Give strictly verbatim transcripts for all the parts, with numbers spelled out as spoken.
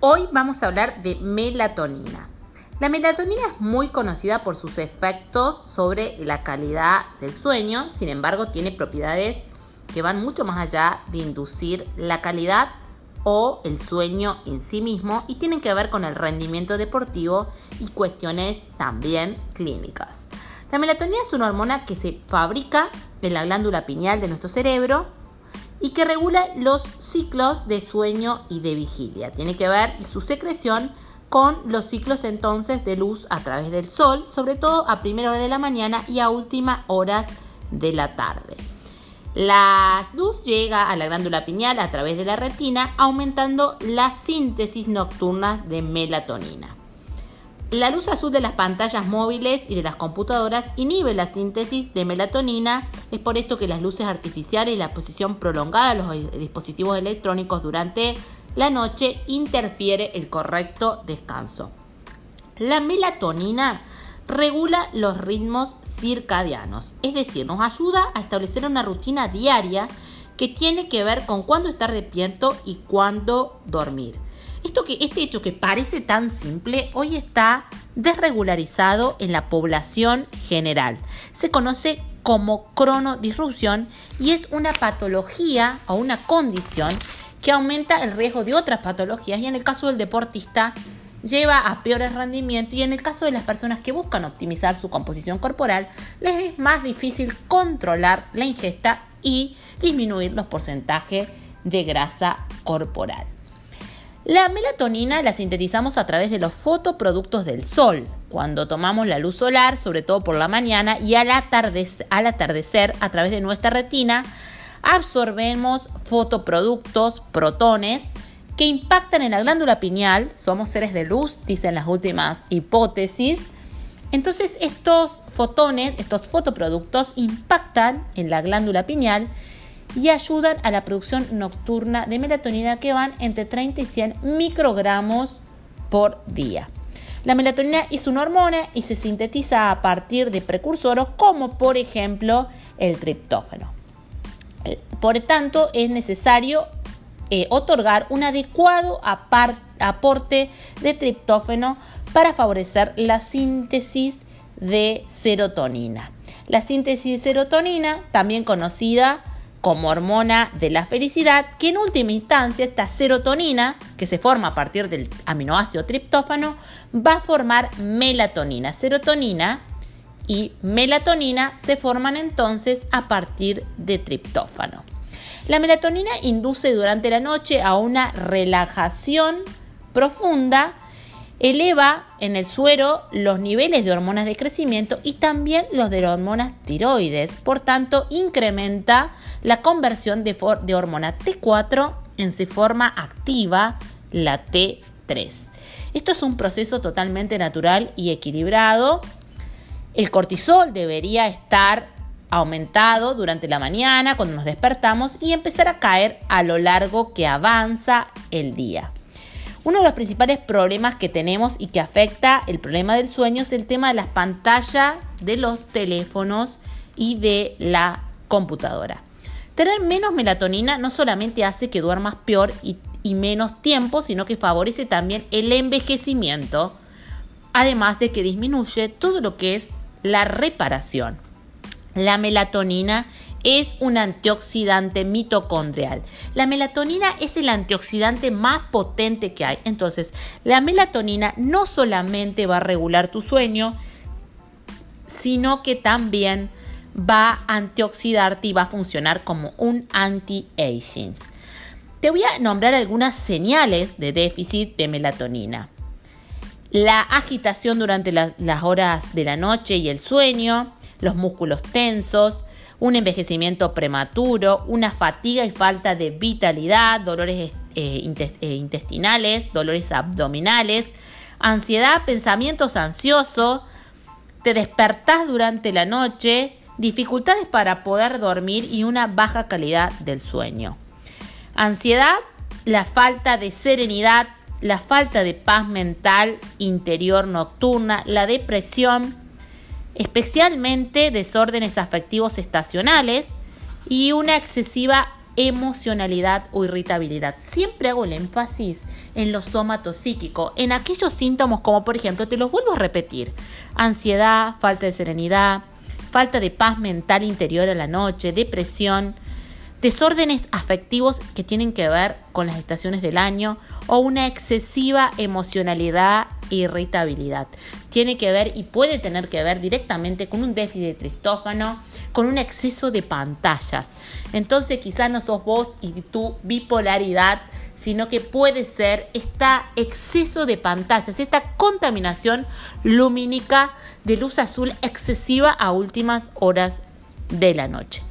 Hoy vamos a hablar de melatonina. La melatonina es muy conocida por sus efectos sobre la calidad del sueño, sin embargo tiene propiedades que van mucho más allá de inducir la calidad o el sueño en sí mismo y tienen que ver con el rendimiento deportivo y cuestiones también clínicas. La melatonina es una hormona que se fabrica en la glándula pineal de nuestro cerebro y que regula los ciclos de sueño y de vigilia. Tiene que ver su secreción con los ciclos entonces de luz a través del sol, sobre todo a primera hora de la mañana y a últimas horas de la tarde. La luz llega a la glándula pineal a través de la retina, aumentando la síntesis nocturna de melatonina. La luz azul de las pantallas móviles y de las computadoras inhibe la síntesis de melatonina. Es por esto que las luces artificiales y la exposición prolongada a los dispositivos electrónicos durante la noche interfiere el correcto descanso. La melatonina regula los ritmos circadianos, es decir, nos ayuda a establecer una rutina diaria que tiene que ver con cuándo estar despierto y cuándo dormir. Esto que, este hecho que parece tan simple hoy está desregularizado en la población general. Se conoce como cronodisrupción y es una patología o una condición que aumenta el riesgo de otras patologías y en el caso del deportista lleva a peores rendimientos y en el caso de las personas que buscan optimizar su composición corporal les es más difícil controlar la ingesta y disminuir los porcentajes de grasa corporal. La melatonina la sintetizamos a través de los fotoproductos del sol, cuando tomamos la luz solar, sobre todo por la mañana, y al atardecer, al atardecer a través de nuestra retina absorbemos fotoproductos, protones, que impactan en la glándula pineal. Somos seres de luz, dicen las últimas hipótesis. Entonces estos fotones, estos fotoproductos impactan en la glándula pineal y ayudan a la producción nocturna de melatonina que van entre treinta y cien microgramos por día. La melatonina es una hormona y se sintetiza a partir de precursores como por ejemplo el triptófano. Por tanto es necesario eh, otorgar un adecuado apart- aporte de triptófano para favorecer la síntesis de serotonina. La síntesis de serotonina, también conocida como hormona de la felicidad, que en última instancia esta serotonina, que se forma a partir del aminoácido triptófano, va a formar melatonina. Serotonina y melatonina se forman entonces a partir de triptófano. La melatonina induce durante la noche a una relajación profunda, eleva en el suero los niveles de hormonas de crecimiento y también los de las hormonas tiroides. Por tanto, incrementa la conversión de, for- de hormona T cuatro en su forma activa, la T tres. Esto es un proceso totalmente natural y equilibrado. El cortisol debería estar aumentado durante la mañana cuando nos despertamos y empezar a caer a lo largo que avanza el día. Uno de los principales problemas que tenemos y que afecta el problema del sueño es el tema de las pantallas de los teléfonos y de la computadora. Tener menos melatonina no solamente hace que duermas peor y, y menos tiempo, sino que favorece también el envejecimiento, además de que disminuye todo lo que es la reparación. La melatonina es un antioxidante mitocondrial. La melatonina es el antioxidante más potente que hay. Entonces, la melatonina no solamente va a regular tu sueño, sino que también va a antioxidarte y va a funcionar como un anti-aging. Te voy a nombrar algunas señales de déficit de melatonina. La agitación durante la, las horas de la noche y el sueño, los músculos tensos, un envejecimiento prematuro, una fatiga y falta de vitalidad, dolores eh, intestinales, dolores abdominales, ansiedad, pensamientos ansiosos, te despertás durante la noche, dificultades para poder dormir y una baja calidad del sueño. Ansiedad, la falta de serenidad, la falta de paz mental interior nocturna, la depresión, especialmente desórdenes afectivos estacionales y una excesiva emocionalidad o irritabilidad. Siempre hago el énfasis en lo somatopsíquico, en aquellos síntomas como, por ejemplo, te los vuelvo a repetir, ansiedad, falta de serenidad, falta de paz mental interior a la noche, depresión, desórdenes afectivos que tienen que ver con las estaciones del año o una excesiva emocionalidad e irritabilidad. Tiene que ver y puede tener que ver directamente con un déficit de triptófano, con un exceso de pantallas. Entonces quizás no sos vos y tu bipolaridad, sino que puede ser este exceso de pantallas, esta contaminación lumínica de luz azul excesiva a últimas horas de la noche.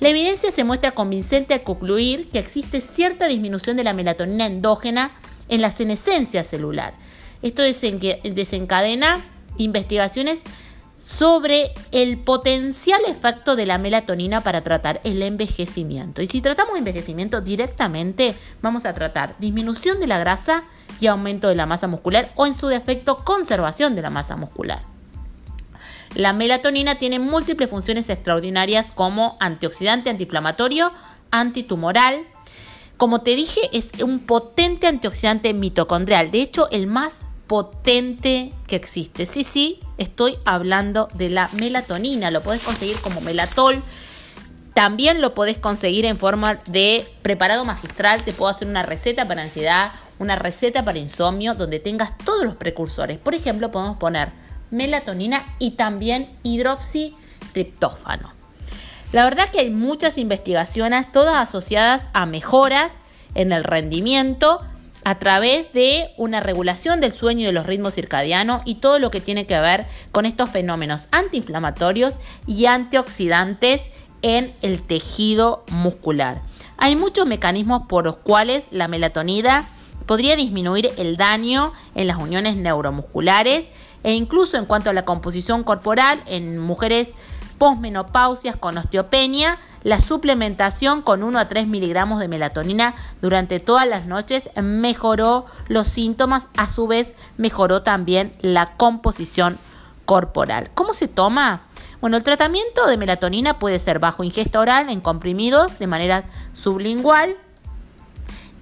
La evidencia se muestra convincente al concluir que existe cierta disminución de la melatonina endógena en la senescencia celular. Esto desencadena investigaciones sobre el potencial efecto de la melatonina para tratar el envejecimiento. Y si tratamos envejecimiento directamente, vamos a tratar disminución de la grasa y aumento de la masa muscular o, en su defecto, conservación de la masa muscular. La melatonina tiene múltiples funciones extraordinarias como antioxidante, antiinflamatorio, antitumoral. Como te dije, es un potente antioxidante mitocondrial, de hecho el más potente que existe. Sí, sí, estoy hablando de la melatonina, lo podés conseguir como melatol, también lo podés conseguir en forma de preparado magistral, te puedo hacer una receta para ansiedad, una receta para insomnio, donde tengas todos los precursores. Por ejemplo, podemos poner melatonina y también hidroxitriptófano. La verdad que hay muchas investigaciones, todas asociadas a mejoras en el rendimiento a través de una regulación del sueño y de los ritmos circadianos y todo lo que tiene que ver con estos fenómenos antiinflamatorios y antioxidantes en el tejido muscular. Hay muchos mecanismos por los cuales la melatonina podría disminuir el daño en las uniones neuromusculares e incluso en cuanto a la composición corporal en mujeres posmenopausias con osteopenia, la suplementación con uno a tres miligramos de melatonina durante todas las noches mejoró los síntomas, a su vez mejoró también la composición corporal. ¿Cómo se toma? Bueno, el tratamiento de melatonina puede ser bajo ingesta oral, en comprimidos, de manera sublingual.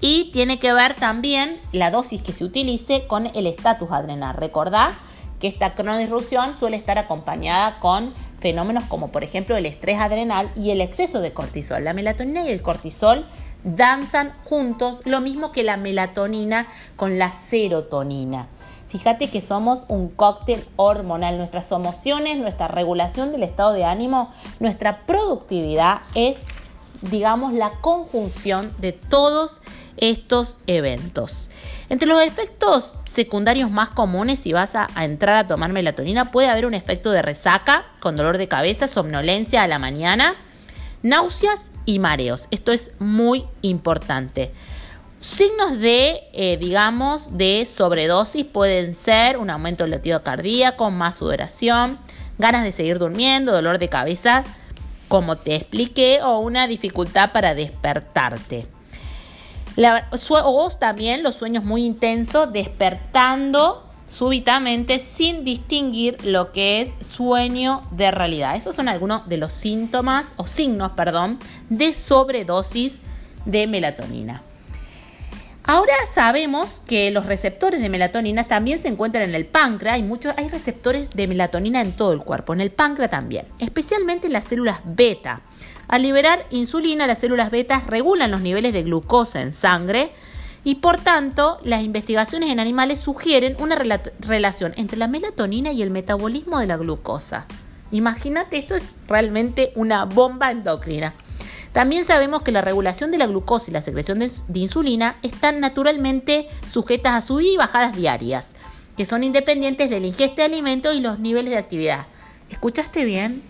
Y tiene que ver también la dosis que se utilice con el estatus adrenal. Recordá que esta cronodisrupción suele estar acompañada con fenómenos como, por ejemplo, el estrés adrenal y el exceso de cortisol. La melatonina y el cortisol danzan juntos, lo mismo que la melatonina con la serotonina. Fíjate que somos un cóctel hormonal. Nuestras emociones, nuestra regulación del estado de ánimo, nuestra productividad es, digamos, la conjunción de todos estos eventos. Entre los efectos secundarios más comunes, si vas a, a entrar a tomar melatonina, puede haber un efecto de resaca, con dolor de cabeza, somnolencia a la mañana, náuseas y mareos. Esto es muy importante. Signos de, eh, digamos, de sobredosis pueden ser un aumento del latido cardíaco, más sudoración, ganas de seguir durmiendo, dolor de cabeza, como te expliqué, o una dificultad para despertarte. La, su, o también los sueños muy intensos, despertando súbitamente sin distinguir lo que es sueño de realidad. Esos son algunos de los síntomas o signos, perdón, de sobredosis de melatonina. Ahora sabemos que los receptores de melatonina también se encuentran en el páncreas. Hay muchos, hay receptores de melatonina en todo el cuerpo, en el páncreas también, especialmente en las células beta. Al liberar insulina, las células beta regulan los niveles de glucosa en sangre y, por tanto, las investigaciones en animales sugieren una rela- relación entre la melatonina y el metabolismo de la glucosa. Imagínate, esto es realmente una bomba endocrina. También sabemos que la regulación de la glucosa y la secreción de, de insulina están naturalmente sujetas a subidas y bajadas diarias, que son independientes del ingesta de alimentos y los niveles de actividad. ¿Escuchaste bien?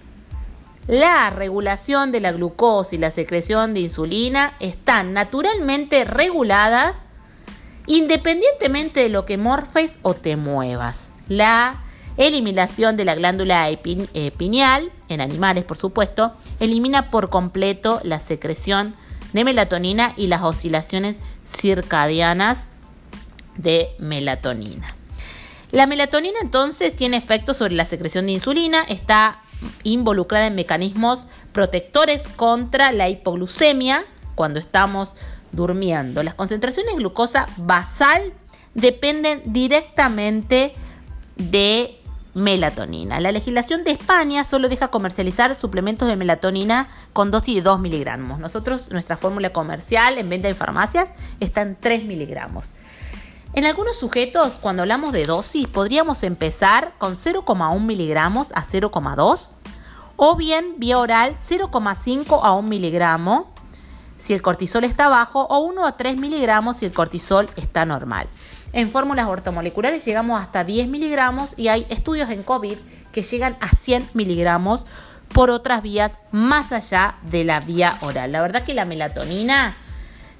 La regulación de la glucosa y la secreción de insulina están naturalmente reguladas independientemente de lo que morfes o te muevas. La eliminación de la glándula pineal, en animales por supuesto, elimina por completo la secreción de melatonina y las oscilaciones circadianas de melatonina. La melatonina entonces tiene efectos sobre la secreción de insulina, está involucrada en mecanismos protectores contra la hipoglucemia, cuando estamos durmiendo. Las concentraciones de glucosa basal dependen directamente de melatonina. La legislación de España solo deja comercializar suplementos de melatonina con dosis de dos miligramos. Nosotros, nuestra fórmula comercial en venta en farmacias está en tres miligramos. En algunos sujetos, cuando hablamos de dosis, podríamos empezar con cero coma uno miligramos a cero coma dos, o bien vía oral cero coma cinco a un miligramo si el cortisol está bajo, o uno a tres miligramos si el cortisol está normal. En fórmulas ortomoleculares llegamos hasta diez miligramos y hay estudios en COVID que llegan a cien miligramos por otras vías más allá de la vía oral. La verdad que la melatonina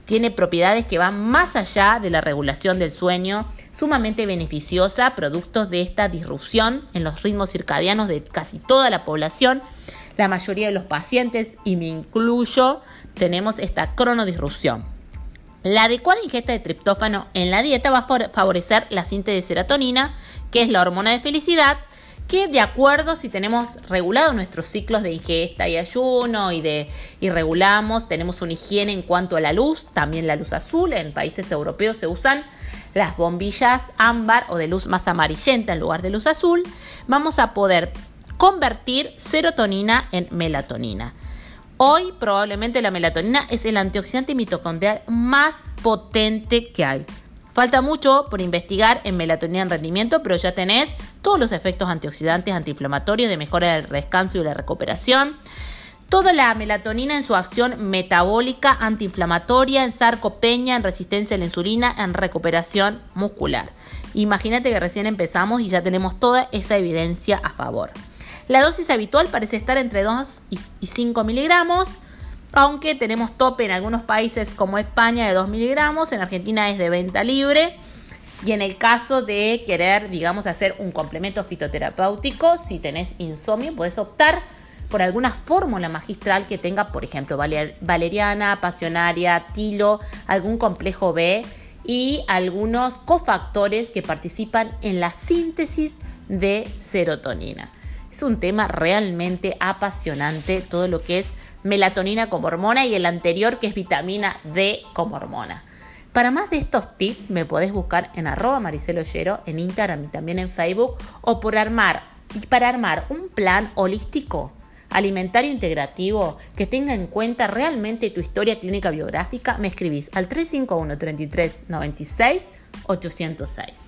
tiene propiedades que van más allá de la regulación del sueño, sumamente beneficiosa, productos de esta disrupción en los ritmos circadianos de casi toda la población. La mayoría de los pacientes, y me incluyo, tenemos esta cronodisrupción. La adecuada ingesta de triptófano en la dieta va a favorecer la síntesis de serotonina, que es la hormona de felicidad, que de acuerdo, si tenemos regulados nuestros ciclos de ingesta y ayuno y, de, y regulamos, tenemos una higiene en cuanto a la luz, también la luz azul. En países europeos se usan las bombillas ámbar o de luz más amarillenta en lugar de luz azul. Vamos a poder convertir serotonina en melatonina. Hoy probablemente la melatonina es el antioxidante mitocondrial más potente que hay. Falta mucho por investigar en melatonina en rendimiento, pero ya tenés todos los efectos antioxidantes, antiinflamatorios, de mejora del descanso y la recuperación. Toda la melatonina en su acción metabólica, antiinflamatoria, en sarcopenia, en resistencia a la insulina, en recuperación muscular. Imagínate que recién empezamos y ya tenemos toda esa evidencia a favor. La dosis habitual parece estar entre dos y cinco miligramos, aunque tenemos tope en algunos países como España de dos miligramos, en Argentina es de venta libre, y en el caso de querer, digamos, hacer un complemento fitoterapéutico, si tenés insomnio, podés optar por alguna fórmula magistral que tenga, por ejemplo, valeriana, pasionaria, tilo, algún complejo B y algunos cofactores que participan en la síntesis de serotonina. Es un tema realmente apasionante, todo lo que es melatonina como hormona y el anterior que es vitamina D como hormona. Para más de estos tips me podés buscar en arroba Maricel Ollero, en Instagram y también en Facebook, o por armar, para armar un plan holístico, alimentario integrativo, que tenga en cuenta realmente tu historia clínica biográfica, me escribís al tres cinco uno, tres tres nueve seis, ocho cero seis.